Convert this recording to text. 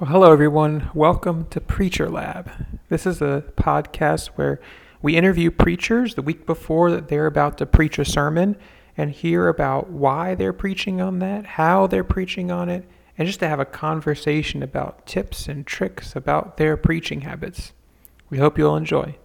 Well, hello everyone. Welcome to Preacher Lab. This is a podcast where we interview preachers the week before that they're about to preach a sermon and hear about why they're preaching on that, how they're preaching on it, and just to have a conversation about tips and tricks about their preaching habits. We hope you'll enjoy.